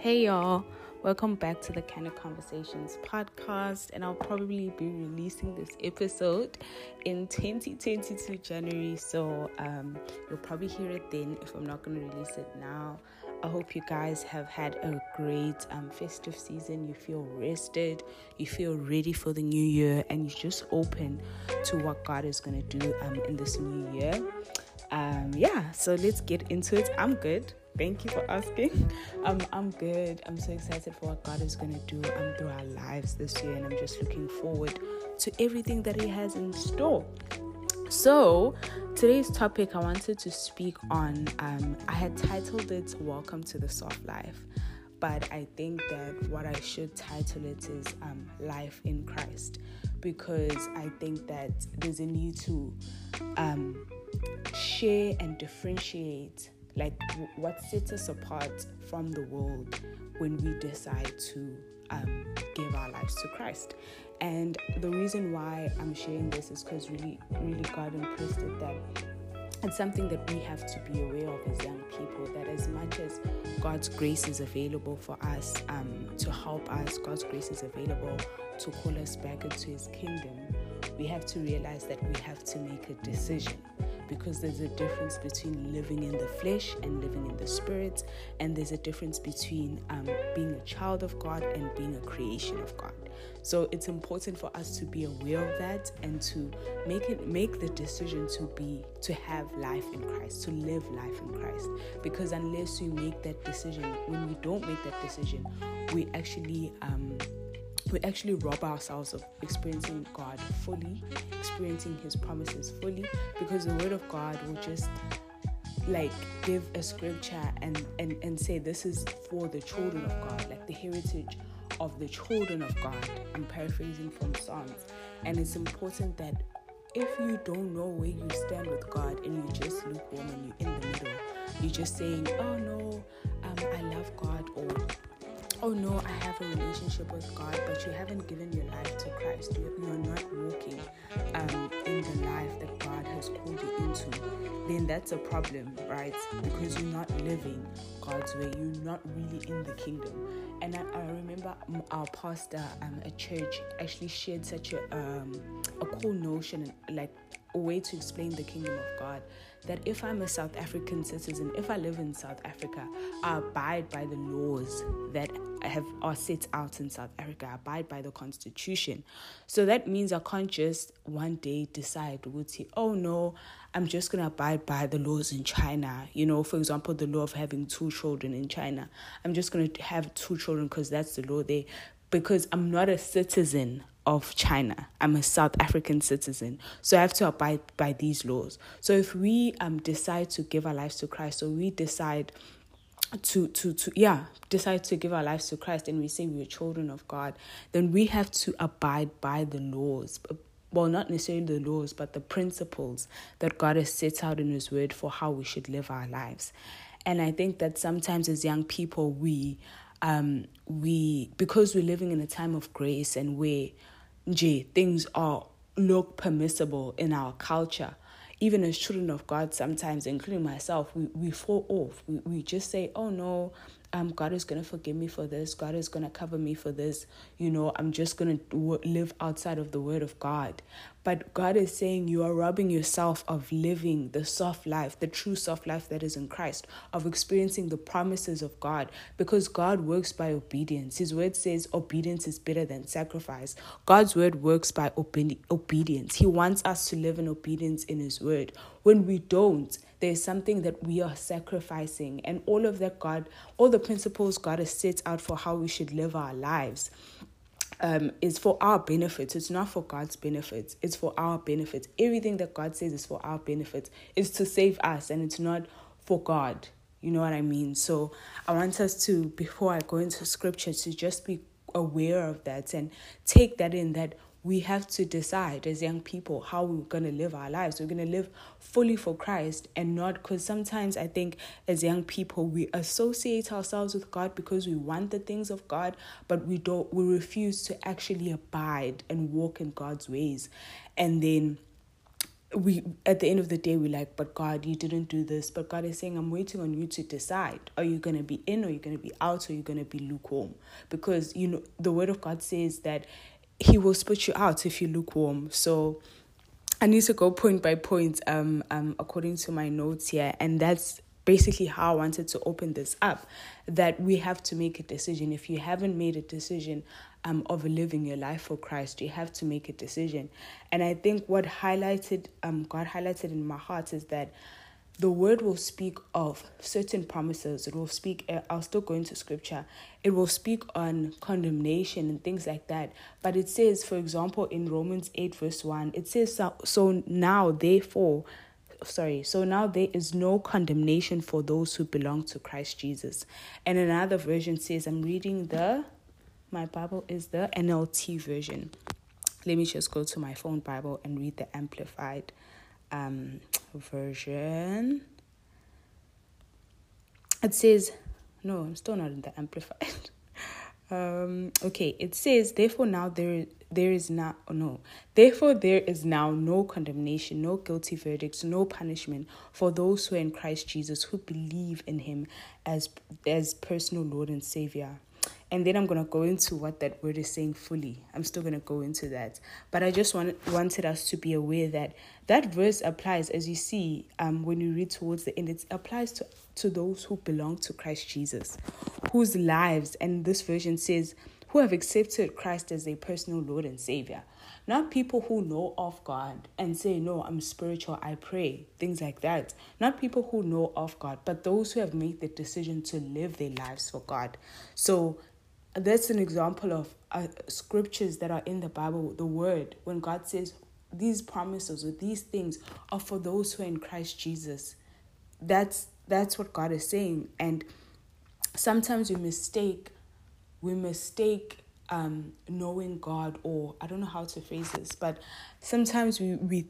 Hey y'all, welcome back to the Candid Conversations podcast, and I'll probably be releasing this episode in 2022 January, so you'll probably hear it then if I'm not going to release it now. I hope you guys have had a great festive season. You feel rested, you feel ready for the new year, and you're just open to what God is going to do in this new year. So let's get into it. I'm good. Thank you for asking. I'm good. I'm so excited for what God is going to do through our lives this year. And I'm just looking forward to everything that He has in store. So today's topic I wanted to speak on, I had titled it Welcome to the Soft Life. But I think that what I should title it is Life in Christ. Because I think that there's a need to share and differentiate what sets us apart from the world when we decide to give our lives to Christ. And the reason why I'm sharing this is because really God impressed it that it's something that we have to be aware of as young people, that as much as God's grace is available for us to help us, God's grace is available to call us back into His kingdom, we have to realize that we have to make a decision. Because there's a difference between living in the flesh and living in the spirit. And there's a difference between being a child of God and being a creation of God. So it's important for us to be aware of that and to make the decision to have life in Christ, to live life in Christ. Because unless we make that decision, when we don't make that decision, we actually rob ourselves of experiencing God fully, experiencing His promises fully, because the Word of God will just give a scripture and say this is for the children of God, the heritage of the children of God. I'm paraphrasing from Psalms. And it's important that if you don't know where you stand with God and you just lukewarm and you're in the middle, you're just saying, oh no, I love God, or oh no, I have a relationship with God, but you haven't given your life to Christ. You're not walking in the life that God has called you into. Then that's a problem, right? Because you're not living God's way. You're not really in the kingdom. And I remember our pastor at church actually shared such a cool notion, a way to explain the kingdom of God, that if I'm a South African citizen, if I live in South Africa, I abide by the laws that are set out in South Africa. I abide by the Constitution. So that means I can't just one day decide, oh no, I'm just going to abide by the laws in China. For example, the law of having two children in China. I'm just going to have two children because that's the law there. Because I'm not a citizen of China. I'm a South African citizen. So I have to abide by these laws. So if we decide to give our lives to Christ, or we decide to give our lives to Christ, and we say we're children of God, then we have to abide by the laws. Well, not necessarily the laws, but the principles that God has set out in His Word for how we should live our lives. And I think that sometimes as young people, because we're living in a time of grace and where things look permissible in our culture, even as children of God, sometimes, including myself, we fall off. We just say, oh no, God is going to forgive me for this. God is going to cover me for this. I'm just going to live outside of the Word of God. But God is saying you are robbing yourself of living the soft life, the true soft life that is in Christ, of experiencing the promises of God, because God works by obedience. His Word says obedience is better than sacrifice. God's Word works by obedience. He wants us to live in obedience in His Word. When we don't, there's something that we are sacrificing, and all the principles God has set out for how we should live our lives, is for our benefit. It's not for God's benefit. It's for our benefit. Everything that God says is for our benefit. It's to save us, and it's not for God. You know what I mean? So I want us to, before I go into scripture, to just be aware of that and take that in, that we have to decide as young people how we're going to live our lives. We're going to live fully for Christ and not, because sometimes I think as young people, we associate ourselves with God because we want the things of God, but we refuse to actually abide and walk in God's ways. And then we, at the end of the day, we're like, but God, you didn't do this. But God is saying, I'm waiting on you to decide. Are you going to be in, or are you going to be out, or are you going to be lukewarm? Because, you know, the word of God says that he will spit you out if you're lukewarm. So I need to go point by point according to my notes here. And that's basically how I wanted to open this up, that we have to make a decision. If you haven't made a decision of living your life for Christ, you have to make a decision. And I think what highlighted, God highlighted in my heart is that the word will speak of certain promises. It will speak, I'll still go into scripture. It will speak on condemnation and things like that. But it says, for example, in Romans 8 verse 1, it says, so now there is no condemnation for those who belong to Christ Jesus. And another version says, I'm reading my Bible is the NLT version. Let me just go to my phone Bible and read the Amplified version. It says, no, I'm still not in the Amplified. Okay, it says, therefore there is now no condemnation, no guilty verdicts, no punishment for those who are in Christ Jesus, who believe in him as personal Lord and Savior. And then I'm going to go into what that word is saying fully. I'm still going to go into that. But I just wanted us to be aware that that verse applies, as you see, when you read towards the end, it applies to those who belong to Christ Jesus, whose lives, and this version says, who have accepted Christ as their personal Lord and Savior. Not people who know of God and say, no, I'm spiritual, I pray, things like that. Not people who know of God, but those who have made the decision to live their lives for God. So that's an example of scriptures that are in the Bible, the word, when God says these promises or these things are for those who are in Christ Jesus. That's what God is saying. And sometimes we mistake knowing God, or I don't know how to phrase this, but sometimes we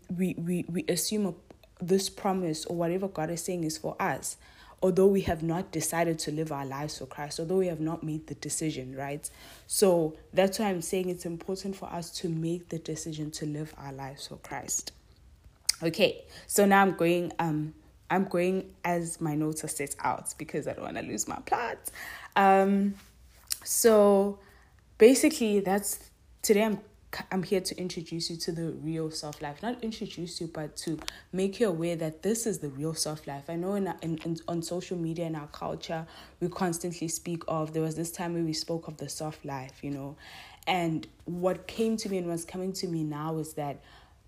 assume this promise or whatever God is saying is for us, although we have not decided to live our lives for Christ, although we have not made the decision, right? So that's why I'm saying it's important for us to make the decision to live our lives for Christ. Okay, so now I'm going as my notes are set out, because I don't want to lose my plot. So basically, that's today. I'm here to introduce you to the real self-life. Not introduce you, but to make you aware that this is the real self-life. I know on social media, in our culture, we constantly speak of, there was this time where we spoke of the soft-life, you know. And what came to me and what's coming to me now is that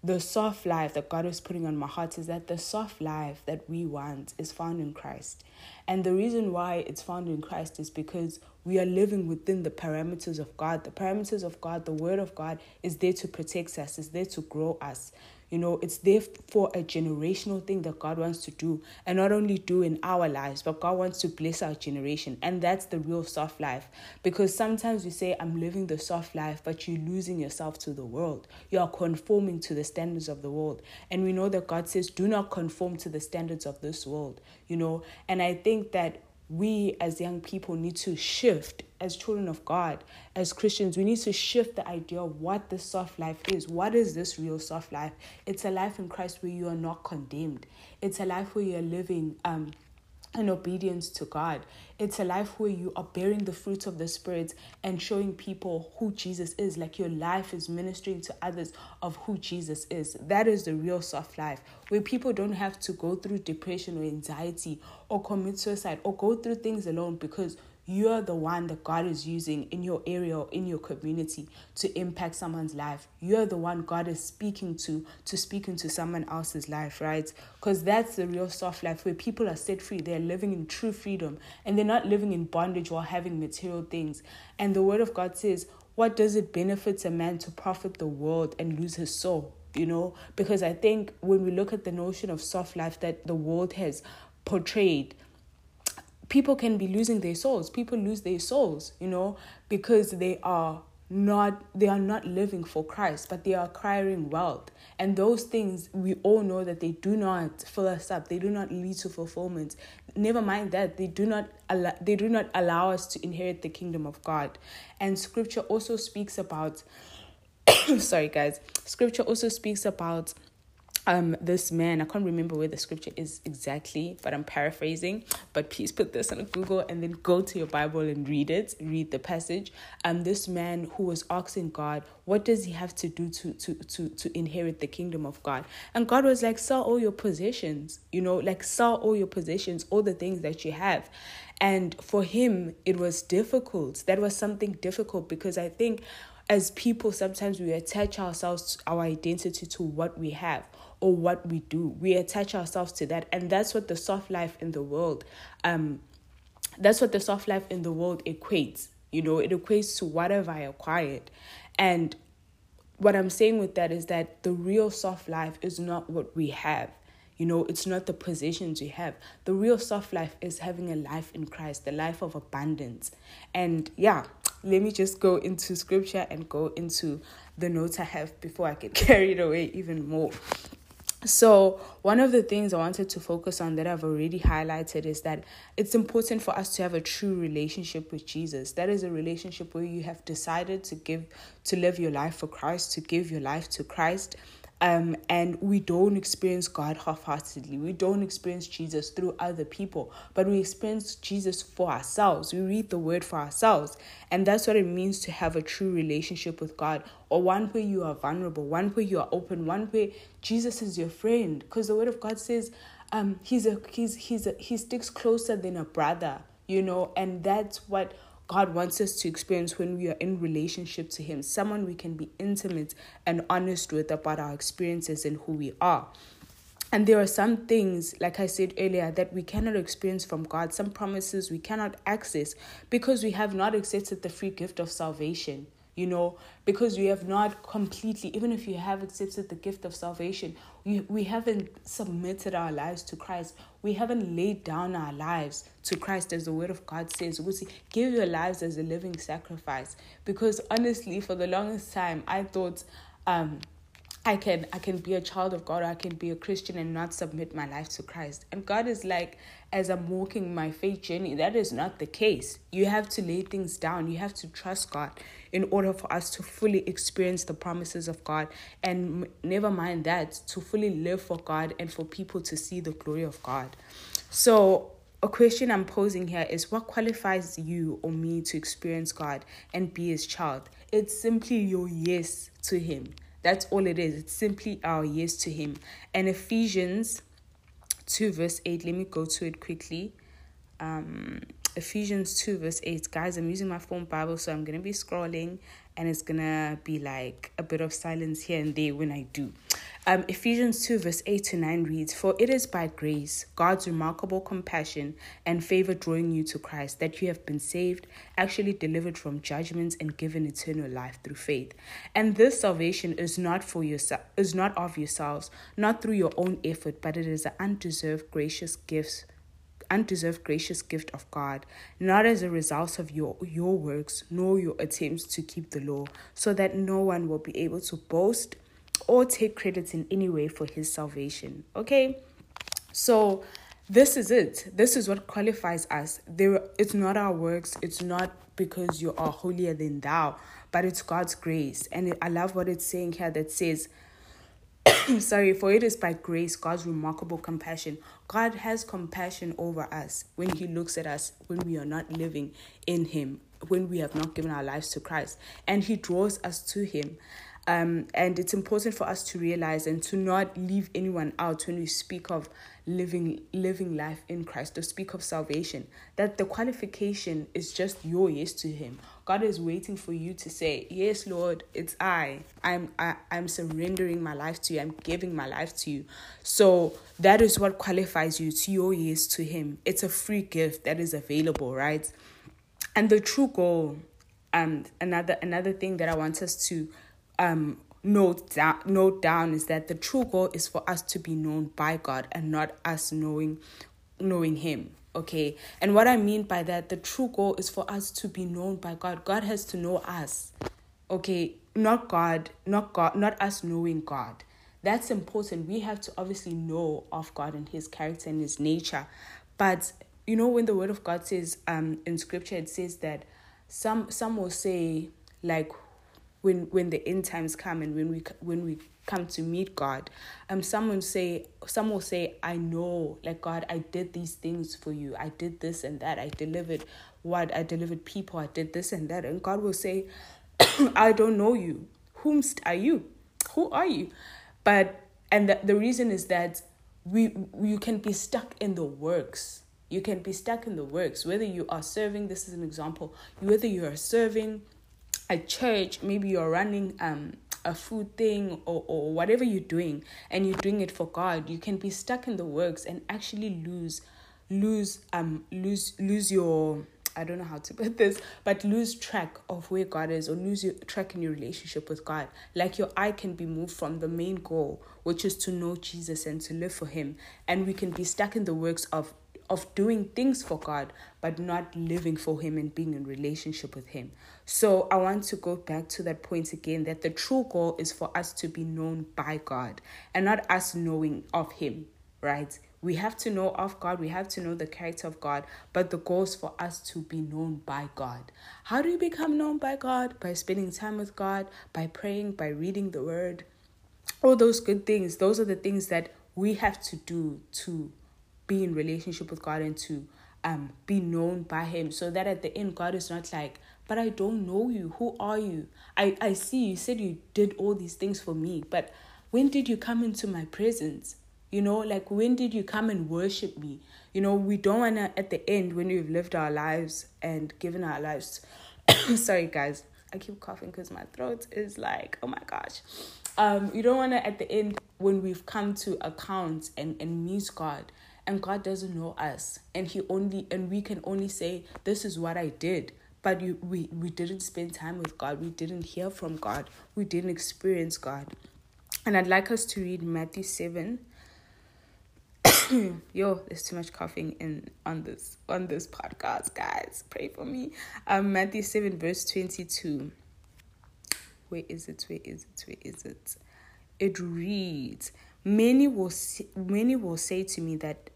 the soft-life that God is putting on my heart is that the soft-life that we want is found in Christ. And the reason why it's found in Christ is because we are living within the parameters of God. The parameters of God, the word of God, is there to protect us, is there to grow us. You know, it's there for a generational thing that God wants to do. And not only do in our lives, but God wants to bless our generation. And that's the real soft life. Because sometimes we say, I'm living the soft life, but you're losing yourself to the world. You are conforming to the standards of the world. And we know that God says, do not conform to the standards of this world. You know, and I think that we as young people need to shift, as children of God, as Christians, we need to shift the idea of what the soft life is. What is this real soft life? It's a life in Christ where you are not condemned. It's a life where you're living in obedience to God. It's a life where you are bearing the fruits of the Spirit and showing people who Jesus is. Like your life is ministering to others of who Jesus is. That is the real soft life, where people don't have to go through depression or anxiety or commit suicide or go through things alone, because you're the one that God is using in your area or in your community to impact someone's life. You're the one God is speaking to speak into someone else's life, right? Because that's the real soft life, where people are set free. They're living in true freedom, and they're not living in bondage while having material things. And the word of God says, what does it benefit a man to profit the world and lose his soul? You know, because I think when we look at the notion of soft life that the world has portrayed, people can be losing their souls. People lose their souls, you know, because they are not living for Christ, but they are acquiring wealth. And those things, we all know that they do not fill us up. They do not lead to fulfillment. Never mind that, they do not allow us to inherit the kingdom of God. And scripture also speaks about this man, I can't remember where the scripture is exactly, but I'm paraphrasing, but please put this on Google and then go to your Bible and read it, read the passage. This man who was asking God, what does he have to do to inherit the kingdom of God? And God was like, sell all your possessions, sell all your possessions, all the things that you have. And for him, it was difficult. That was something difficult, because I think as people, sometimes we attach ourselves, our identity to what we have or what we do. We attach ourselves to that. And that's what the soft life in the world, equates. It equates to what have I acquired. And what I'm saying with that is that the real soft life is not what we have. It's not the possessions you have. The real soft life is having a life in Christ, the life of abundance. And yeah, let me just go into scripture and go into the notes I have before I get carried away even more. So one of the things I wanted to focus on that I've already highlighted is that it's important for us to have a true relationship with Jesus. That is a relationship where you have decided to live your life for Christ, to give your life to Christ. And we don't experience God half-heartedly. We don't experience Jesus through other people, but we experience Jesus for ourselves. We read the word for ourselves. And that's what it means to have a true relationship with God, or one where you are vulnerable, one where you are open, one where Jesus is your friend. Because the word of God says he sticks closer than a brother, and that's what God wants us to experience when we are in relationship to him, someone we can be intimate and honest with about our experiences and who we are. And there are some things, like I said earlier, that we cannot experience from God, some promises we cannot access because we have not accepted the free gift of salvation. Because we have not completely, even if you have accepted the gift of salvation, we haven't submitted our lives to Christ. We haven't laid down our lives to Christ, as the word of God says. We give your lives as a living sacrifice. Because honestly, for the longest time, I thought I can be a child of God, or I can be a Christian and not submit my life to Christ. And God is like, as I'm walking my faith journey, that is not the case. You have to lay things down. You have to trust God in order for us to fully experience the promises of God. And never mind that, to fully live for God and for people to see the glory of God. So a question I'm posing here is, what qualifies you or me to experience God and be his child? It's simply your yes to him. That's all it is. It's simply our yes to him. And Ephesians 2 verse 8, let me go to it quickly. Ephesians 2 verse 8. Guys, I'm using my phone Bible, so I'm going to be scrolling and it's going to be like a bit of silence here and there when I do. Ephesians 2 verse 8 to 9 reads, "For it is by grace, God's remarkable compassion and favor drawing you to Christ, that you have been saved, actually delivered from judgments and given eternal life through faith. And this salvation is not for yourself, is not of yourselves, not through your own effort, but it is an undeserved gracious gift of God, not as a result of your works, nor your attempts to keep the law, so that no one will be able to boast or take credit in any way for his salvation." Okay, so this is it. This is what qualifies us. It's not our works. It's not because you are holier than thou, but it's God's grace. And I love what it's saying here that says, "For it is by grace, God's remarkable compassion." God has compassion over us when he looks at us when we are not living in him, when we have not given our lives to Christ, and he draws us to him. And it's important for us to realize and to not leave anyone out when we speak of living life in Christ or speak of salvation, that the qualification is just your yes to him. God is waiting for you to say, "Yes, Lord, it's I. I'm surrendering my life to you. I'm giving my life to you." So that is what qualifies you, to your yes to him. It's a free gift that is available, right? And the true goal, another thing that I want us to note down is that the true goal is for us to be known by God and not us knowing him. Okay. And what I mean by that, the true goal is for us to be known by God. God has to know us. Okay. Not God, not us knowing God. That's important. We have to obviously know of God and his character and his nature. But when the word of God says in scripture, it says that some will say, like, when the end times come and when we come to meet God, some will say, I know, like, God, I did these things for you. I did this and that. I delivered people. I did this and that. And God will say, I don't know you. Whomst are you? Who are you? And the reason is that you can be stuck in the works. You can be stuck in the works. Whether you are serving, this is an example, whether you are serving a church, maybe you're running a food thing or whatever you're doing, and you're doing it for God, you can be stuck in the works and actually lose your, I don't know how to put this, but lose track of where God is, or lose your track in your relationship with God. Like, your eye can be moved from the main goal, which is to know Jesus and to live for him. And we can be stuck in the works of doing things for God, but not living for him and being in relationship with him. So I want to go back to that point again, that the true goal is for us to be known by God and not us knowing of him, right? We have to know of God. We have to know the character of God. But the goal is for us to be known by God. How do you become known by God? By spending time with God, by praying, by reading the word. All those good things. Those are the things that we have to do to be in relationship with God and to be known by him. So that at the end, God is not like, but I don't know you. Who are you? I see you said you did all these things for me, but when did you come into my presence? You know, like, when did you come and worship me? You know, we don't want to, at the end, when we've lived our lives and given our lives. Sorry, guys. I keep coughing because my throat is like, oh, my gosh. You don't want to, at the end, when we've come to account and meet God, and God doesn't know us. And we can only say, this is what I did. But we didn't spend time with God. We didn't hear from God. We didn't experience God. And I'd like us to read Matthew 7. Yo, there's too much coughing on this podcast, guys. Pray for me. Matthew 7 verse 22. Where is it? It reads, many will say to me that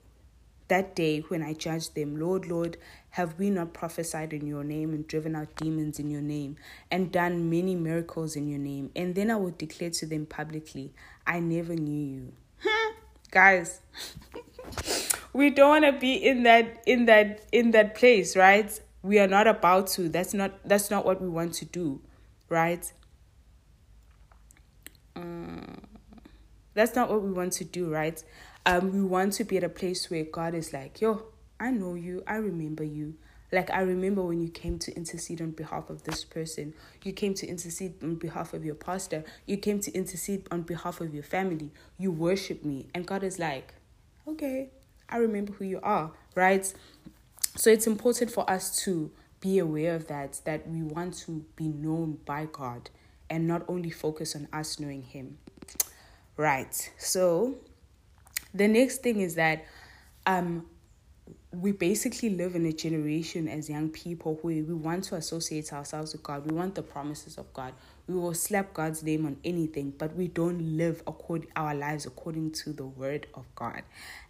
day when I judge them, Lord, Lord, have we not prophesied in your name and driven out demons in your name and done many miracles in your name? And then I will declare to them publicly, I never knew you. Guys, we don't want to be in that place, right? We are not about to. That's not what we want to do, right? That's not what we want to do, right? We want to be at a place where God is like, yo, I know you. I remember you. Like, I remember when you came to intercede on behalf of this person. You came to intercede on behalf of your pastor. You came to intercede on behalf of your family. You worship me. And God is like, okay, I remember who you are, right? So it's important for us to be aware of that we want to be known by God and not only focus on us knowing him. Right. So the next thing is that we basically live in a generation as young people where we want to associate ourselves with God. We want the promises of God. We will slap God's name on anything, but we don't live our lives according to the word of God.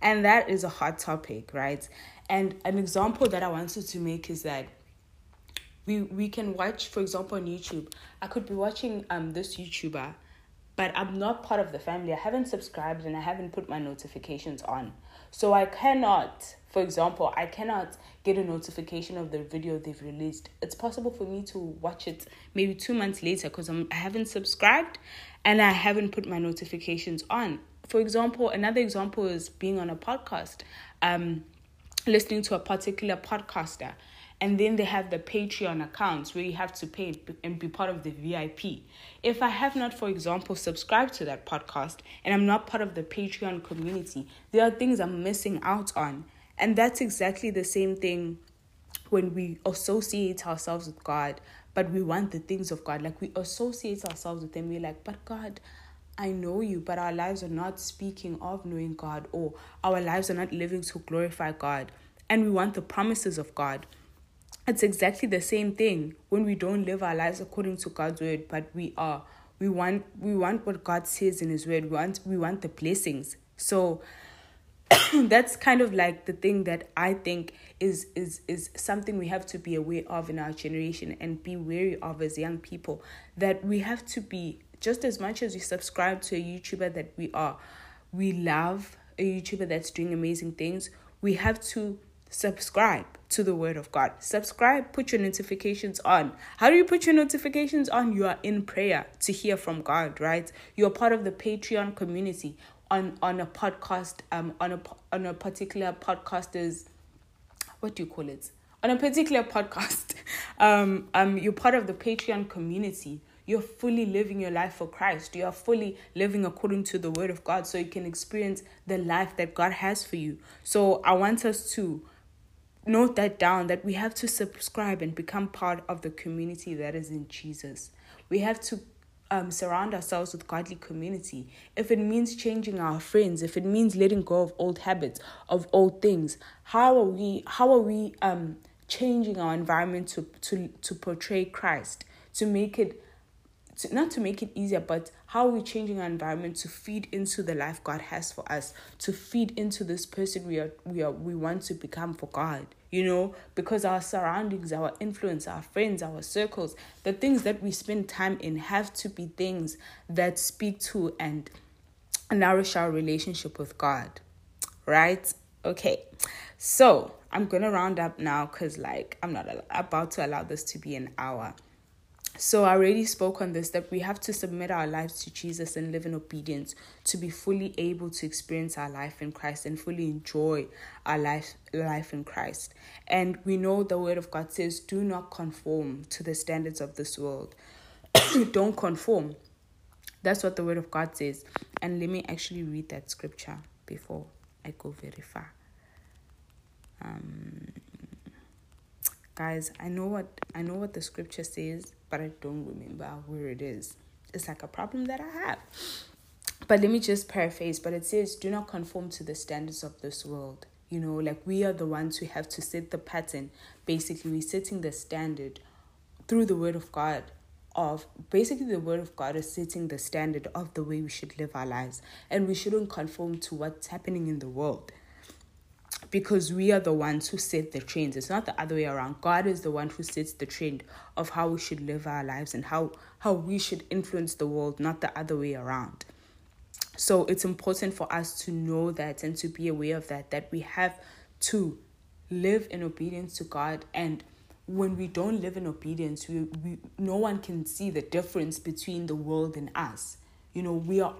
And that is a hot topic, right? And an example that I wanted to make is that we can watch, for example, on YouTube. I could be watching this YouTuber, but I'm not part of the family. I haven't subscribed and I haven't put my notifications on. So I cannot, for example, get a notification of the video they've released. It's possible for me to watch it maybe 2 months later because I haven't subscribed and I haven't put my notifications on. For example, another example is being on a podcast, listening to a particular podcaster. And then they have the Patreon accounts where you have to pay and be part of the VIP. If I have not, for example, subscribed to that podcast and I'm not part of the Patreon community, there are things I'm missing out on. And that's exactly the same thing when we associate ourselves with God, but we want the things of God. Like, we associate ourselves with him. We're like, but God, I know you, but our lives are not speaking of knowing God, or our lives are not living to glorify God. And we want the promises of God. It's exactly the same thing when we don't live our lives according to God's word, but we want what God says in his word. We want the blessings. So that's kind of like the thing that I think is something we have to be aware of in our generation and be wary of as young people, that we have to be, just as much as we subscribe to a YouTuber that we love, a YouTuber that's doing amazing things, we have to subscribe to the Word of God. Subscribe, put your notifications on. How do you put your notifications on? You are in prayer to hear from God, right? You're part of the Patreon community on a podcast, on a particular podcaster's, what do you call it? On a particular podcast, you're part of the Patreon community. You're fully living your life for Christ. You are fully living according to the Word of God, so you can experience the life that God has for you. So I want us to note that down, that we have to subscribe and become part of the community that is in Jesus. We have to surround ourselves with godly community. If it means changing our friends, if it means letting go of old habits, of old things, how are we changing our environment to portray Christ, not to make it easier, but how are we changing our environment to feed into the life God has for us, to feed into this person we want to become for God, because our surroundings, our influence, our friends, our circles, the things that we spend time in have to be things that speak to and nourish our relationship with God, right? Okay, so I'm going to round up now because I'm not about to allow this to be an hour. So I already spoke on this, that we have to submit our lives to Jesus and live in obedience to be fully able to experience our life in Christ and fully enjoy our life in Christ. And we know the Word of God says, do not conform to the standards of this world. Don't conform. That's what the Word of God says. And let me actually read that scripture before I go very far. Guys, I know what the scripture says, but I don't remember where it is. It's a problem that I have. But let me just paraphrase. But it says, do not conform to the standards of this world. We are the ones who have to set the pattern. Basically, we're setting the standard through the Word of God. The Word of God is setting the standard of the way we should live our lives. And we shouldn't conform to what's happening in the world, because we are the ones who set the trends. It's not the other way around. God is the one who sets the trend of how we should live our lives and how we should influence the world, not the other way around. So it's important for us to know that and to be aware of that we have to live in obedience to God. And when we don't live in obedience, we no one can see the difference between the world and us. We are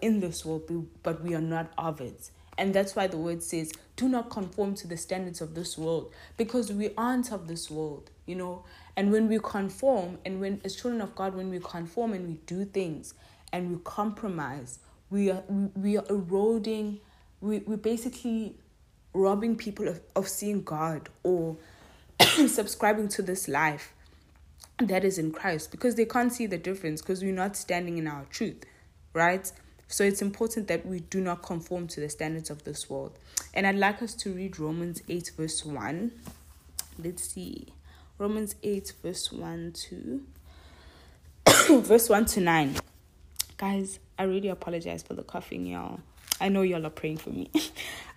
in this world, but we are not of it. And that's why the Word says, do not conform to the standards of this world, because we aren't of this world, And when we conform, and when as children of God, when we conform and we do things and we compromise, we are eroding, we're basically robbing people of seeing God or subscribing to this life that is in Christ, because they can't see the difference, because we're not standing in our truth, right? So it's important that we do not conform to the standards of this world. And I'd like us to read Romans 8 verse 1. Let's see. Romans 8 verse 1 to... verse 1 to 9. Guys, I really apologize for the coughing, y'all. I know y'all are praying for me.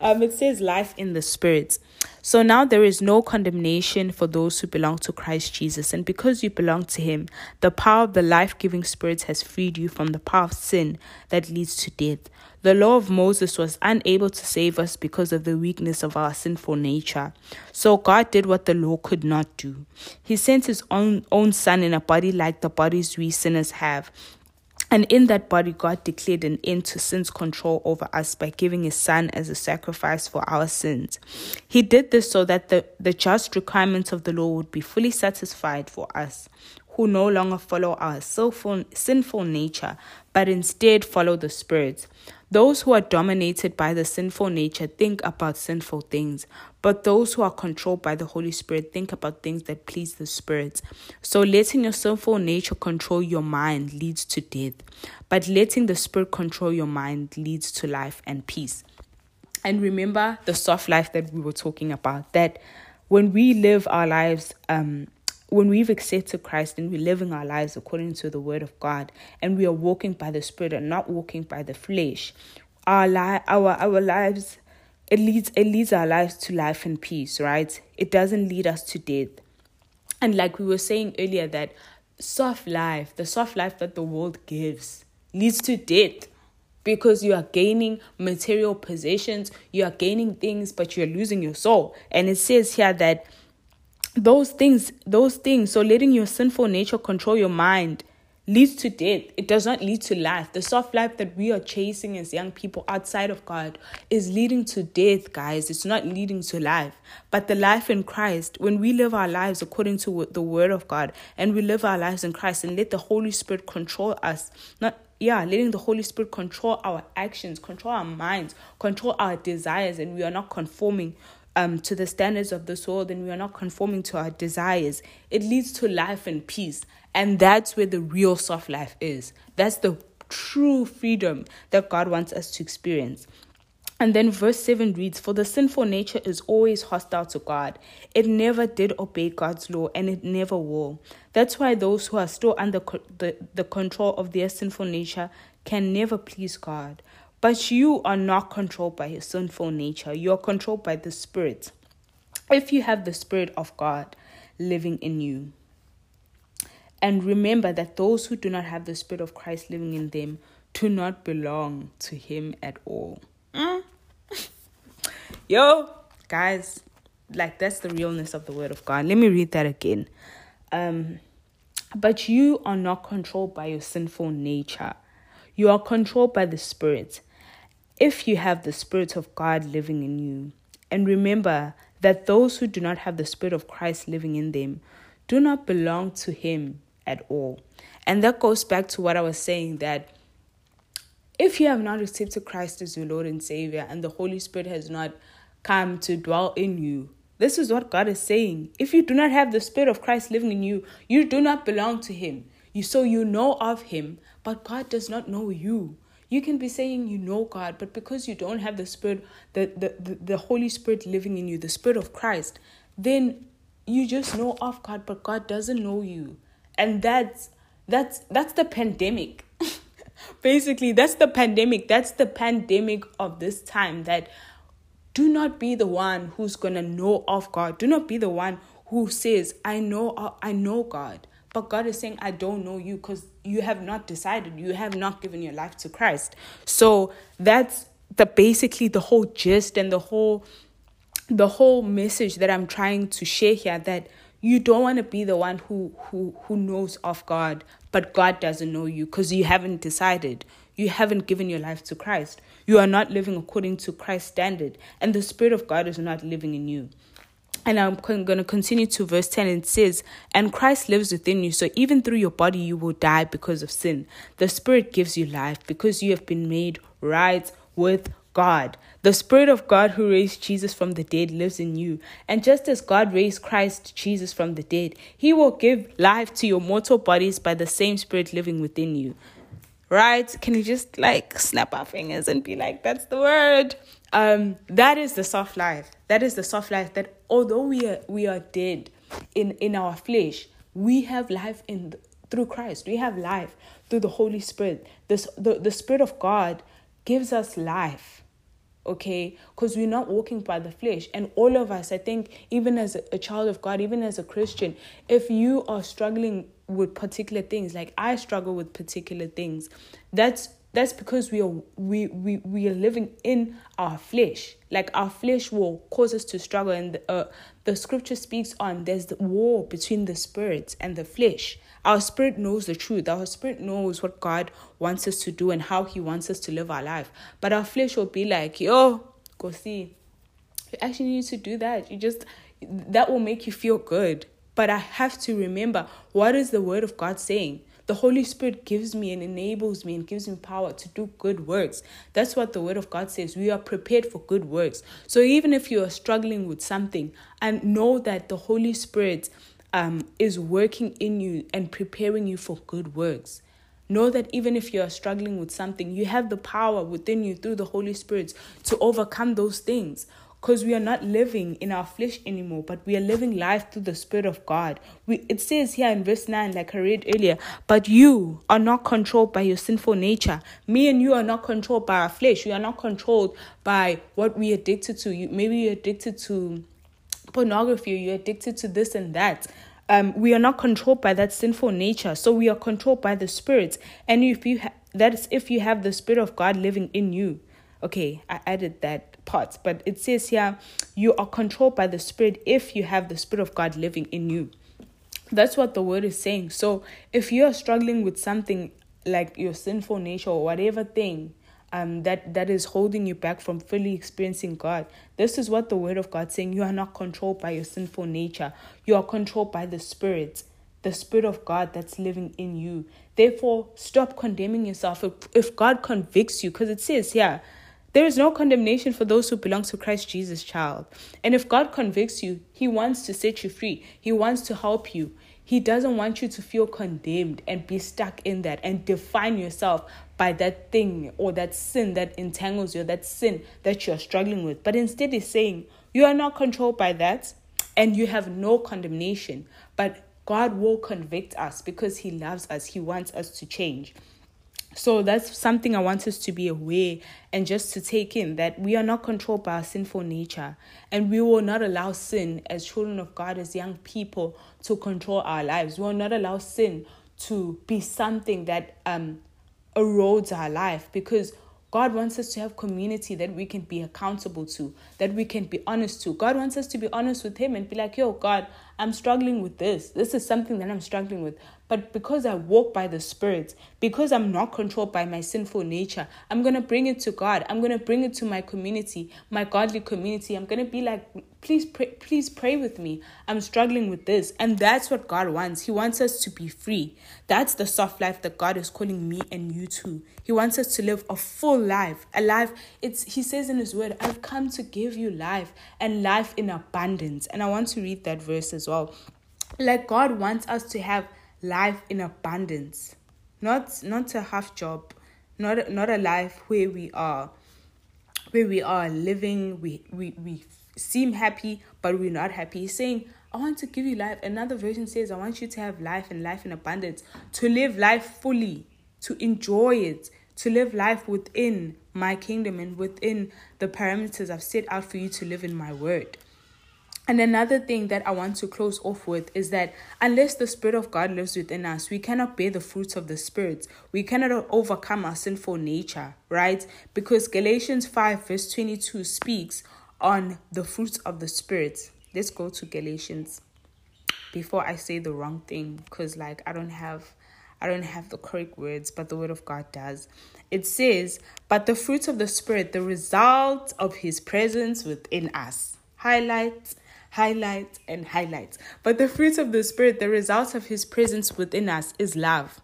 It says, life in the Spirit. So now there is no condemnation for those who belong to Christ Jesus. And because you belong to him, the power of the life-giving Spirit has freed you from the power of sin that leads to death. The law of Moses was unable to save us because of the weakness of our sinful nature. So God did what the law could not do. He sent his own son in a body like the bodies we sinners have. And in that body, God declared an end to sin's control over us by giving his son as a sacrifice for our sins. He did this so that the just requirements of the law would be fully satisfied for us, who no longer follow our sinful nature, but instead follow the Spirit. Those who are dominated by the sinful nature think about sinful things, but those who are controlled by the Holy Spirit think about things that please the Spirit. So letting your sinful nature control your mind leads to death, but letting the Spirit control your mind leads to life and peace. And remember the soft life that we were talking about, that when we live our lives, when we've accepted Christ and we're living our lives according to the Word of God, and we are walking by the Spirit and not walking by the flesh, our lives It leads our lives to life and peace, right? It doesn't lead us to death. And like we were saying earlier, that the soft life that the world gives leads to death, because you are gaining material possessions, you are gaining things, but you're losing your soul. And it says here that those things, so letting your sinful nature control your mind leads to death. It does not lead to life. The soft life that we are chasing as young people outside of God is leading to death, guys. It's not leading to life. But the life in Christ, when we live our lives according to the word of God, and we live our lives in Christ and let the Holy Spirit control us, letting the Holy Spirit control our actions, control our minds, control our desires, and we are not conforming to the standards of this world, and we are not conforming to our desires. It leads to life and peace. And that's where the real soft life is. That's the true freedom that God wants us to experience. And then verse 7 reads, "For the sinful nature is always hostile to God. It never did obey God's law, and it never will. That's why those who are still under the control of their sinful nature can never please God. But you are not controlled by your sinful nature. You are controlled by the Spirit, if you have the Spirit of God living in you. And remember that those who do not have the Spirit of Christ living in them do not belong to Him at all." Yo, guys, that's the realness of the Word of God. Let me read that again. But you are not controlled by your sinful nature. You are controlled by the Spirit, if you have the Spirit of God living in you. And remember that those who do not have the Spirit of Christ living in them do not belong to Him at all. And that goes back to what I was saying, that if you have not accepted Christ as your Lord and Savior, and the Holy Spirit has not come to dwell in you, this is what God is saying. If you do not have the Spirit of Christ living in you, you do not belong to Him. So you know of Him, but God does not know you. You can be saying you know God, but because you don't have the Spirit, the Holy Spirit living in you, the Spirit of Christ, then you just know of God, but God doesn't know you. And that's the pandemic. Basically, that's the pandemic. That's the pandemic of this time, that do not be the one who's going to know of God. Do not be the one who says, I know God. But God is saying, I don't know you, because you have not decided. You have not given your life to Christ. So that's basically the whole gist and the whole message that I'm trying to share here, that you don't want to be the one who knows of God, but God doesn't know you, because you haven't decided. You haven't given your life to Christ. You are not living according to Christ's standard, and the Spirit of God is not living in you. And I'm going to continue to verse 10. It says, "And Christ lives within you, so even through your body you will die because of sin. The Spirit gives you life because you have been made right with God. The Spirit of God who raised Jesus from the dead lives in you. And just as God raised Christ Jesus from the dead, He will give life to your mortal bodies by the same Spirit living within you." Right? Can you just snap our fingers and be like, that's the word. That is the soft life. That is the soft life, that although we are dead in our flesh, we have life through Christ. We have life through the Holy Spirit. The Spirit of God gives us life, okay? Because we're not walking by the flesh. And all of us, I think, even as a child of God, even as a Christian, if you are struggling with particular things, like I struggle with particular things, that's because we are living in our flesh. Like, our flesh will cause us to struggle. And the scripture speaks on, there's the war between the spirit and the flesh. Our spirit knows the truth. Our spirit knows what God wants us to do and how He wants us to live our life. But our flesh will be like, yo, go see, you actually need to do that. That will make you feel good. But I have to remember, what is the word of God saying? The Holy Spirit gives me and enables me and gives me power to do good works. That's what the Word of God says. We are prepared for good works. So even if you are struggling with something, and know that the Holy Spirit is working in you and preparing you for good works. Know that even if you are struggling with something, you have the power within you through the Holy Spirit to overcome those things. because we are not living in our flesh anymore, but we are living life through the Spirit of God. It says here in verse 9, like I read earlier, but you are not controlled by your sinful nature. Me and you are not controlled by our flesh. We are not controlled by what we are addicted to. Maybe you're addicted to pornography, you're addicted to this and that. We are not controlled by that sinful nature. So we are controlled by the Spirit. And if you that is if you have the Spirit of God living in you. Okay, I added that part. But it says here, you are controlled by the Spirit if you have the Spirit of God living in you. That's what the word is saying. So if you are struggling with something like your sinful nature or whatever thing, that is holding you back from fully experiencing God. This is what the word of God is saying. You are not controlled by your sinful nature. You are controlled by the Spirit of God that's living in you. Therefore, stop condemning yourself. If God convicts you, because it says here, there is no condemnation for those who belong to Christ Jesus, child. And if God convicts you, he wants to set you free. He wants to help you. He doesn't want you to feel condemned and be stuck in that and define yourself by that thing or that sin that entangles you, that sin that you're struggling with. But instead he's saying, you are not controlled by that and you have no condemnation. But God will convict us because he loves us. He wants us to change. So that's something I want us to be aware and just to take in, that we are not controlled by our sinful nature, and we will not allow sin as children of God, as young people, to control our lives. We will not allow sin to be something that erodes our life, because God wants us to have community that we can be accountable to, that we can be honest to. God wants us to be honest with him and be like, yo, God, I'm struggling with this. This is something that I'm struggling with. But because I walk by the Spirit, because I'm not controlled by my sinful nature, I'm going to bring it to God. I'm going to bring it to my community, my godly community. I'm going to be like, please pray with me. I'm struggling with this. And that's what God wants. He wants us to be free. That's the soft life that God is calling me and you to. He wants us to live a full life, a life. He says in his word, I've come to give you life and life in abundance. And I want to read that verse as well. Like, God wants us to have life in abundance, not a half job, not a life where we are living, we seem happy but we're not happy. He's saying, I want to give you life. Another version says, I want you to have life and life in abundance, to live life fully, to enjoy it, to live life within my kingdom and within the parameters I've set out for you to live in my word. And another thing that I want to close off with is that unless the Spirit of God lives within us, we cannot bear the fruits of the Spirit. We cannot overcome our sinful nature, right? Because Galatians 5 verse 22 speaks on the fruits of the Spirit. Let's go to Galatians before I say the wrong thing, because like I don't have the correct words, but the word of God does. It says, but the fruits of the Spirit, the result of his presence within us. Highlights and highlights. But the fruits of the Spirit, the result of his presence within us, is love.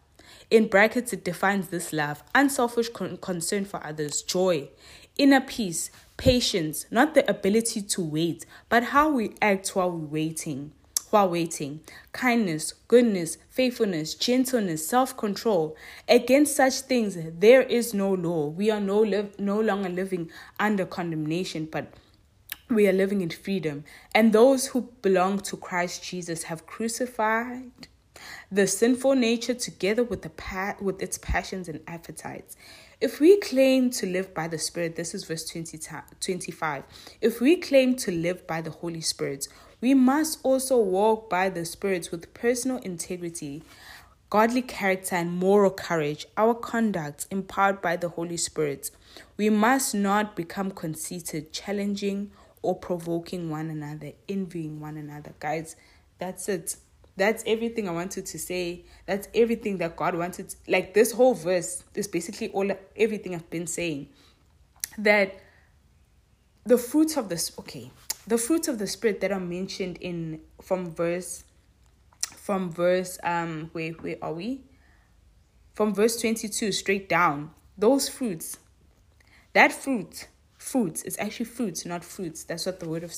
In brackets, it defines this love: unselfish concern for others, joy, inner peace, patience, not the ability to wait, but how we act while waiting, kindness, goodness, faithfulness, gentleness, self-control. Against such things there is no law. We are no longer living under condemnation, but we are living in freedom. And those who belong to Christ Jesus have crucified the sinful nature together with with its passions and appetites. If we claim to live by the Spirit, this is verse 25. If we claim to live by the Holy Spirit, we must also walk by the Spirit with personal integrity, godly character, and moral courage. Our conduct empowered by the Holy Spirit. We must not become conceited, challenging, or provoking one another, envying one another. Guys, that's it. That's everything I wanted to say. That's everything that God wanted. Like, this whole verse is basically everything I've been saying. That the fruits of the Spirit that are mentioned in from verse 22 straight down. Those fruits, that fruit. Fruits, it's actually fruits, not fruits. That's what the word of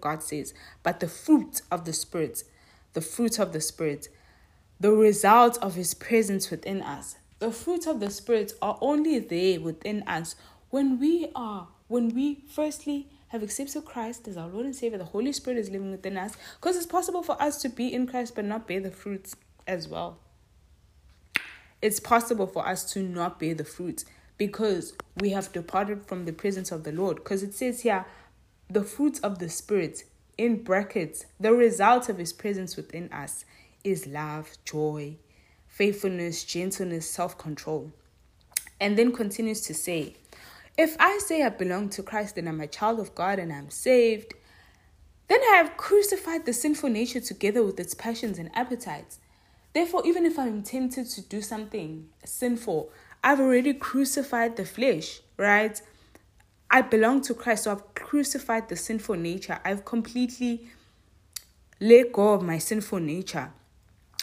God says. But the fruit of the Spirit, the fruit of the Spirit, the result of his presence within us. The fruit of the Spirit are only there within us when we firstly have accepted Christ as our Lord and Savior, the Holy Spirit is living within us, because it's possible for us to be in Christ but not bear the fruits as well. It's possible for us to not bear the fruits because we have departed from the presence of the Lord. Because it says here, the fruits of the Spirit, in brackets, the result of his presence within us is love, joy, faithfulness, gentleness, self-control. And then continues to say, if I say I belong to Christ and I'm a child of God and I'm saved, then I have crucified the sinful nature together with its passions and appetites. Therefore, even if I'm tempted to do something sinful, I've already crucified the flesh, right? I belong to Christ, so I've crucified the sinful nature. I've completely let go of my sinful nature.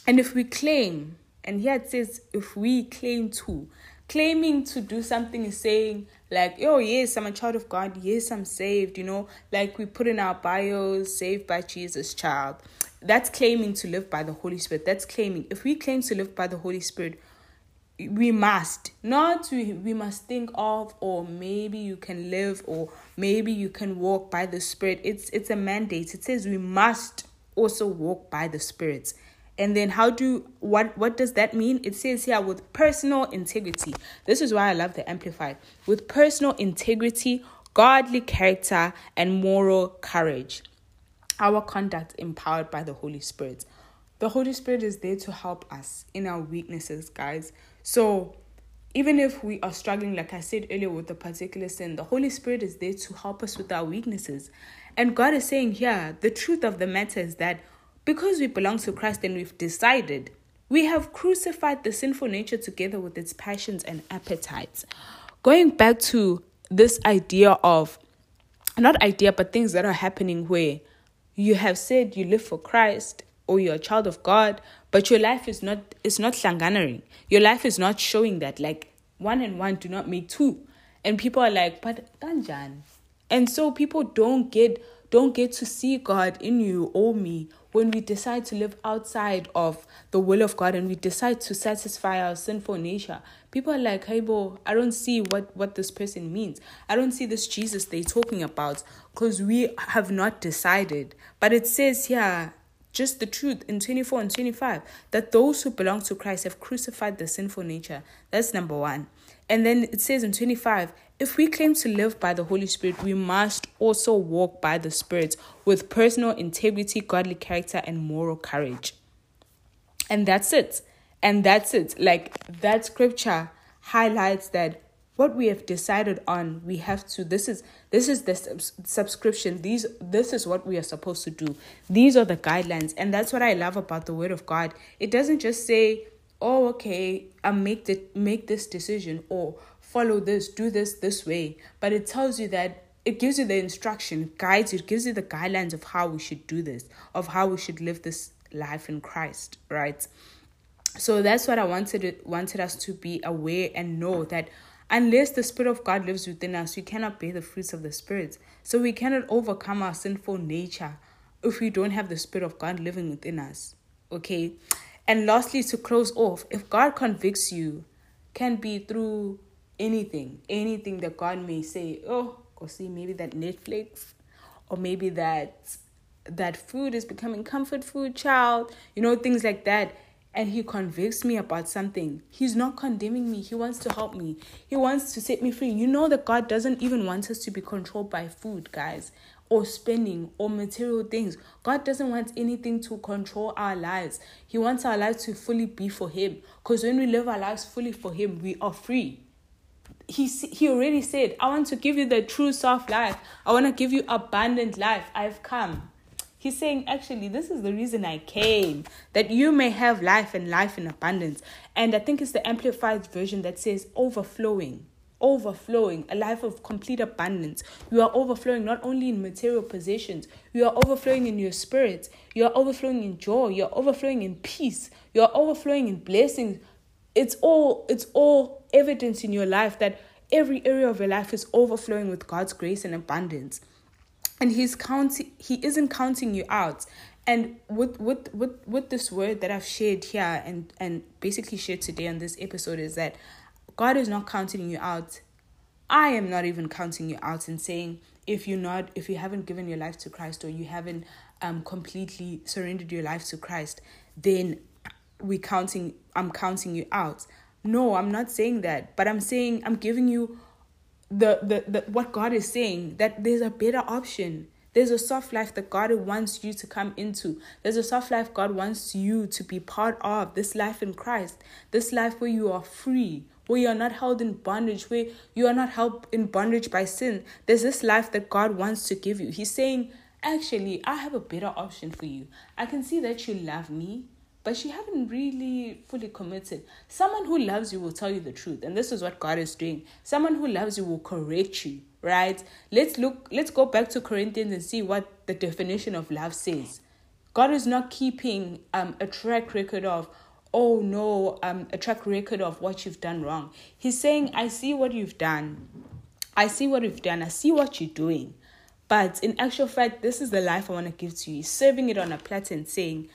And if we claim, and here it says, if we claim to, claiming to do something is saying like, oh yes, I'm a child of God. Yes, I'm saved. You know, like we put in our bios, saved by Jesus child. That's claiming to live by the Holy Spirit. That's claiming. If we claim to live by the Holy Spirit, we must. Not we must think of, or maybe you can live, or maybe you can walk by the Spirit. It's a mandate. It says we must also walk by the Spirit. And then what does that mean? It says here, with personal integrity. This is why I love the Amplified. With personal integrity, godly character, and moral courage. Our conduct empowered by the Holy Spirit. The Holy Spirit is there to help us in our weaknesses, guys. So even if we are struggling, like I said earlier, with a particular sin, the Holy Spirit is there to help us with our weaknesses. And God is saying here, the truth of the matter is that because we belong to Christ and we've decided, we have crucified the sinful nature together with its passions and appetites. Going back to this idea of, not idea, but things that are happening where you have said you live for Christ or you're a child of God, but your life is not, it's not hlanganering. Your life is not showing that, like 1 and 1 do not make 2. And people are like, but kanjani? And so people don't get to see God in you or me when we decide to live outside of the will of God and we decide to satisfy our sinful nature. People are like, hey, bo, I don't see what this person means. I don't see this Jesus they're talking about, because we have not decided. But it says here, just the truth in 24 and 25, that those who belong to Christ have crucified the sinful nature. That's number 1. And then it says in 25, if we claim to live by the Holy Spirit, we must also walk by the Spirit with personal integrity, godly character, and moral courage. And that's it. Like, that scripture highlights that what we have decided on, we have to, this is the subscription. This is what we are supposed to do. These are the guidelines. And that's what I love about the Word of God. It doesn't just say, oh, okay, I make this decision, or follow this, do this way. But it tells you that, it gives you the instruction, guides you, it gives you the guidelines of how we should do this, of how we should live this life in Christ, right? So that's what I wanted us to be aware and know, that unless the Spirit of God lives within us, we cannot bear the fruits of the Spirit. So we cannot overcome our sinful nature if we don't have the Spirit of God living within us, okay? And lastly, to close off, if God convicts you, can be through anything that God may say, oh, go see, maybe that Netflix, or maybe that food is becoming comfort food, child, you know, things like that. And he convicts me about something. He's not condemning me. He wants to help me. He wants to set me free. You know that God doesn't even want us to be controlled by food, guys, or spending, or material things. God doesn't want anything to control our lives. He wants our lives to fully be for him. Because when we live our lives fully for him, we are free. He already said, I want to give you the true soft life. I want to give you abundant life. I've come. He's saying, actually, this is the reason I came, that you may have life and life in abundance. And I think it's the Amplified version that says overflowing, a life of complete abundance. You are overflowing not only in material possessions, you are overflowing in your spirit, you are overflowing in joy, you are overflowing in peace, you are overflowing in blessings. It's all evidence in your life that every area of your life is overflowing with God's grace and abundance. And he isn't counting you out. And with this word that I've shared here and basically shared today on this episode is that God is not counting you out. I am not even counting you out and saying, if you haven't given your life to Christ, or you haven't completely surrendered your life to Christ, then I'm counting you out. No, I'm not saying that, but I'm saying I'm giving you the what God is saying, that there's a better option. There's a soft life that God wants you to come into. There's a soft life God wants you to be part of. This life in Christ. This life where you are free, where you are not held in bondage, where you are not held in bondage by sin. There's this life that God wants to give you. He's saying, actually, I have a better option for you. I can see that you love me, but you haven't really fully committed. Someone who loves you will tell you the truth. And this is what God is doing. Someone who loves you will correct you. Right? Let's go back to Corinthians and see what the definition of love says. God is not keeping a track record of, a track record of what you've done wrong. He's saying, I see what you've done. I see what you've done. I see what you're doing. But in actual fact, this is the life I want to give to you. He's serving it on a platter and saying,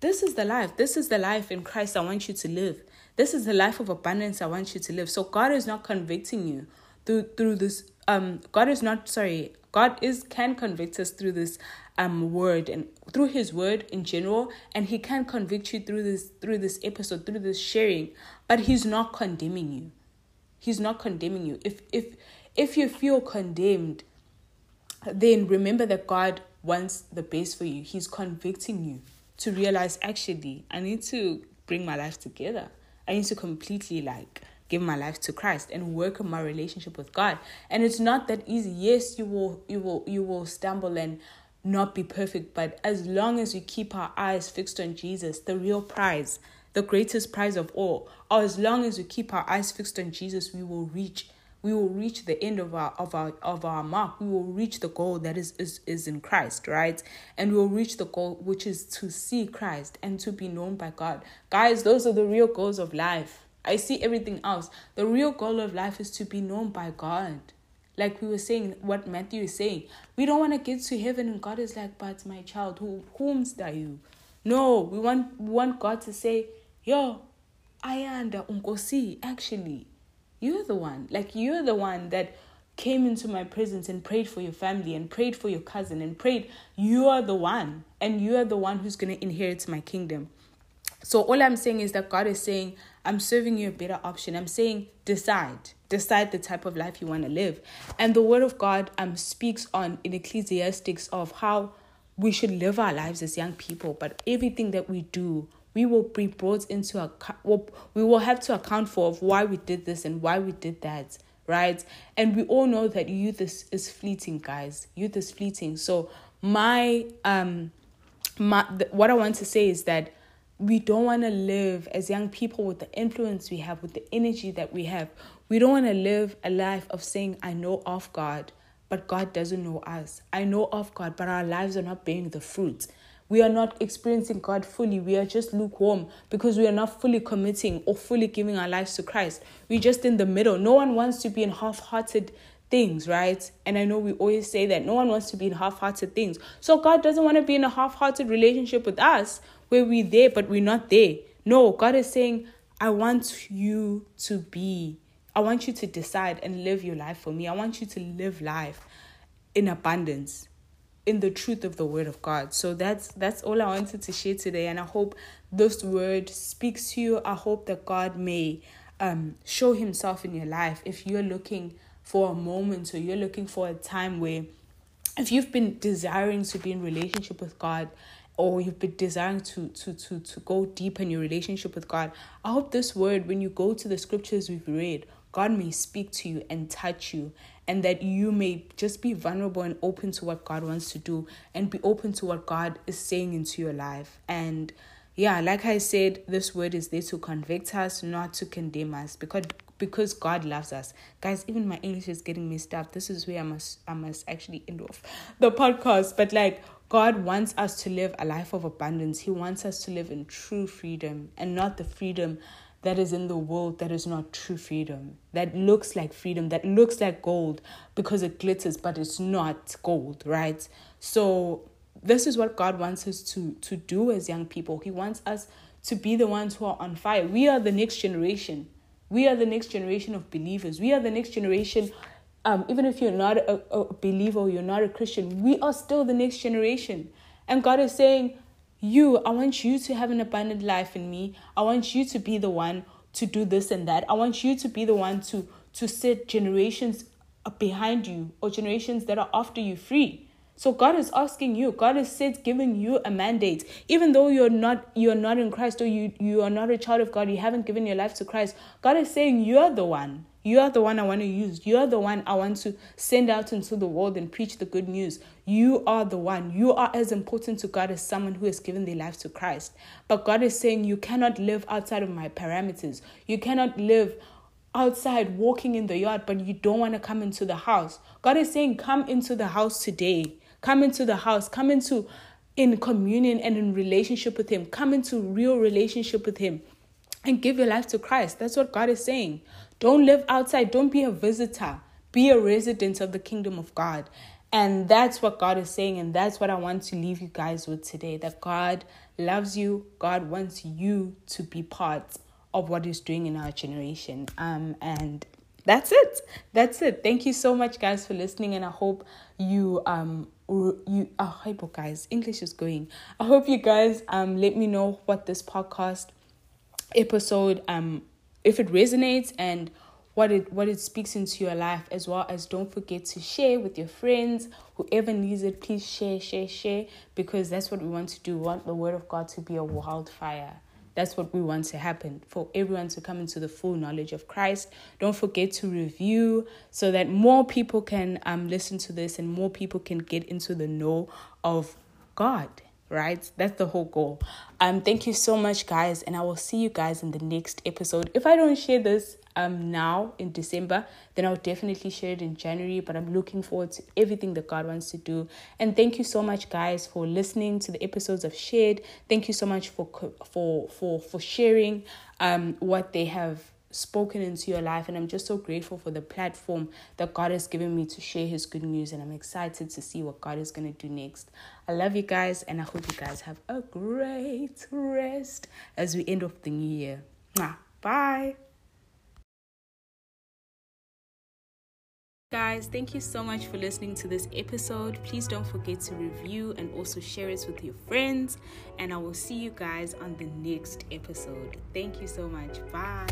this is the life. This is the life in Christ I want you to live. This is the life of abundance I want you to live. So God is not convicting you through this. God can convict us through this word and through his word in general, and he can convict you through this episode, through this sharing, but he's not condemning you. He's not condemning you. If you feel condemned, then remember that God wants the best for you. He's convicting you to realize, actually, I need to bring my life together. I need to completely give my life to Christ and work on my relationship with God. And it's not that easy. Yes, you will stumble and not be perfect, but as long as we keep our eyes fixed on Jesus, the real prize, the greatest prize of all, or as long as we keep our eyes fixed on Jesus, we will reach the end of our mark. We will reach the goal that is in Christ, right? And we'll reach the goal, which is to see Christ and to be known by God. Guys, those are the real goals of life. I see everything else. The real goal of life is to be known by God. Like we were saying, what Matthew is saying. We don't want to get to heaven and God is like, but my child, whom are you? No, we want God to say, yo, Ayanda Unkosi, actually, you're the one. Like, you're the one that came into my presence and prayed for your family and prayed for your cousin and prayed. You are the one. And you are the one who's going to inherit my kingdom. So all I'm saying is that God is saying, I'm serving you a better option. I'm saying, decide the type of life you want to live. And the word of God speaks on in Ecclesiastes of how we should live our lives as young people. But everything that we do, we will be brought into account. We will have to account for of why we did this and why we did that. Right? And we all know that youth is fleeting, guys. Youth is fleeting. So what I want to say is that we don't want to live as young people with the influence we have, with the energy that we have. We don't want to live a life of saying, I know of God, but God doesn't know us. I know of God, but our lives are not bearing the fruit. We are not experiencing God fully. We are just lukewarm because we are not fully committing or fully giving our lives to Christ. We're just in the middle. No one wants to be in half-hearted things, right? And I know we always say that no one wants to be in half-hearted things. So God doesn't want to be in a half-hearted relationship with us, where we're there, but we're not there. No, God is saying, I want you to decide and live your life for me. I want you to live life in abundance, in the truth of the word of God. So that's all I wanted to share today. And I hope this word speaks to you. I hope that God may show himself in your life. If you're looking for a moment, or you're looking for a time where, if you've been desiring to be in relationship with God, or you've been desiring to go deep in your relationship with God, I hope this word, when you go to the scriptures we've read, God may speak to you and touch you, and that you may just be vulnerable and open to what God wants to do, and be open to what God is saying into your life. And yeah, like I said, this word is there to convict us, not to condemn us, because God loves us. Guys, even my English is getting messed up. This is where I must actually end off the podcast. But God wants us to live a life of abundance. He wants us to live in true freedom, and not the freedom that is in the world, that is not true freedom, that looks like freedom, that looks like gold because it glitters, but it's not gold, right? So this is what God wants us to do as young people. He wants us to be the ones who are on fire. We are the next generation. We are the next generation of believers. We are the next generation even if you're not a believer or you're not a Christian, we are still the next generation. And God is saying, I want you to have an abundant life in me. I want you to be the one to do this and that. I want you to be the one to set generations behind you or generations that are after you free. So God is asking you, God is giving you a mandate. Even though you're not in Christ, or you are not a child of God, you haven't given your life to Christ, God is saying, you're the one. You are the one I want to use. You are the one I want to send out into the world and preach the good news. You are the one. You are as important to God as someone who has given their life to Christ. But God is saying, you cannot live outside of my parameters. You cannot live outside walking in the yard, but you don't want to come into the house. God is saying, come into the house today. Come into the house. Come into in communion and in relationship with him. Come into real relationship with him and give your life to Christ. That's what God is saying. Don't live outside. Don't be a visitor. Be a resident of the kingdom of God. And that's what God is saying. And that's what I want to leave you guys with today. That God loves you. God wants you to be part of what he's doing in our generation. And that's it. That's it. Thank you so much, guys, for listening. And I hope you guys let me know what this podcast episode if it resonates and what it speaks into your life, as well as don't forget to share with your friends. Whoever needs it, please share, because that's what we want to do. We want the word of God to be a wildfire. That's what we want to happen, for everyone to come into the full knowledge of Christ. Don't forget to review so that more people can listen to this and more people can get into the know of God. Right? That's the whole goal. Thank you so much, guys. And I will see you guys in the next episode. If I don't share this now in December, then I'll definitely share it in January. But I'm looking forward to everything that God wants to do. And thank you so much, guys, for listening to the episodes I've shared. Thank you so much for sharing what they have spoken into your life. And I'm just so grateful for the platform that God has given me to share his good news, and I'm excited to see what God is going to do next. I love you guys, and I hope you guys have a great rest as we end off the new year. Bye. Guys, thank you so much for listening to this episode. Please don't forget to review and also share it with your friends, and I will see you guys on the next episode. Thank you so much. Bye.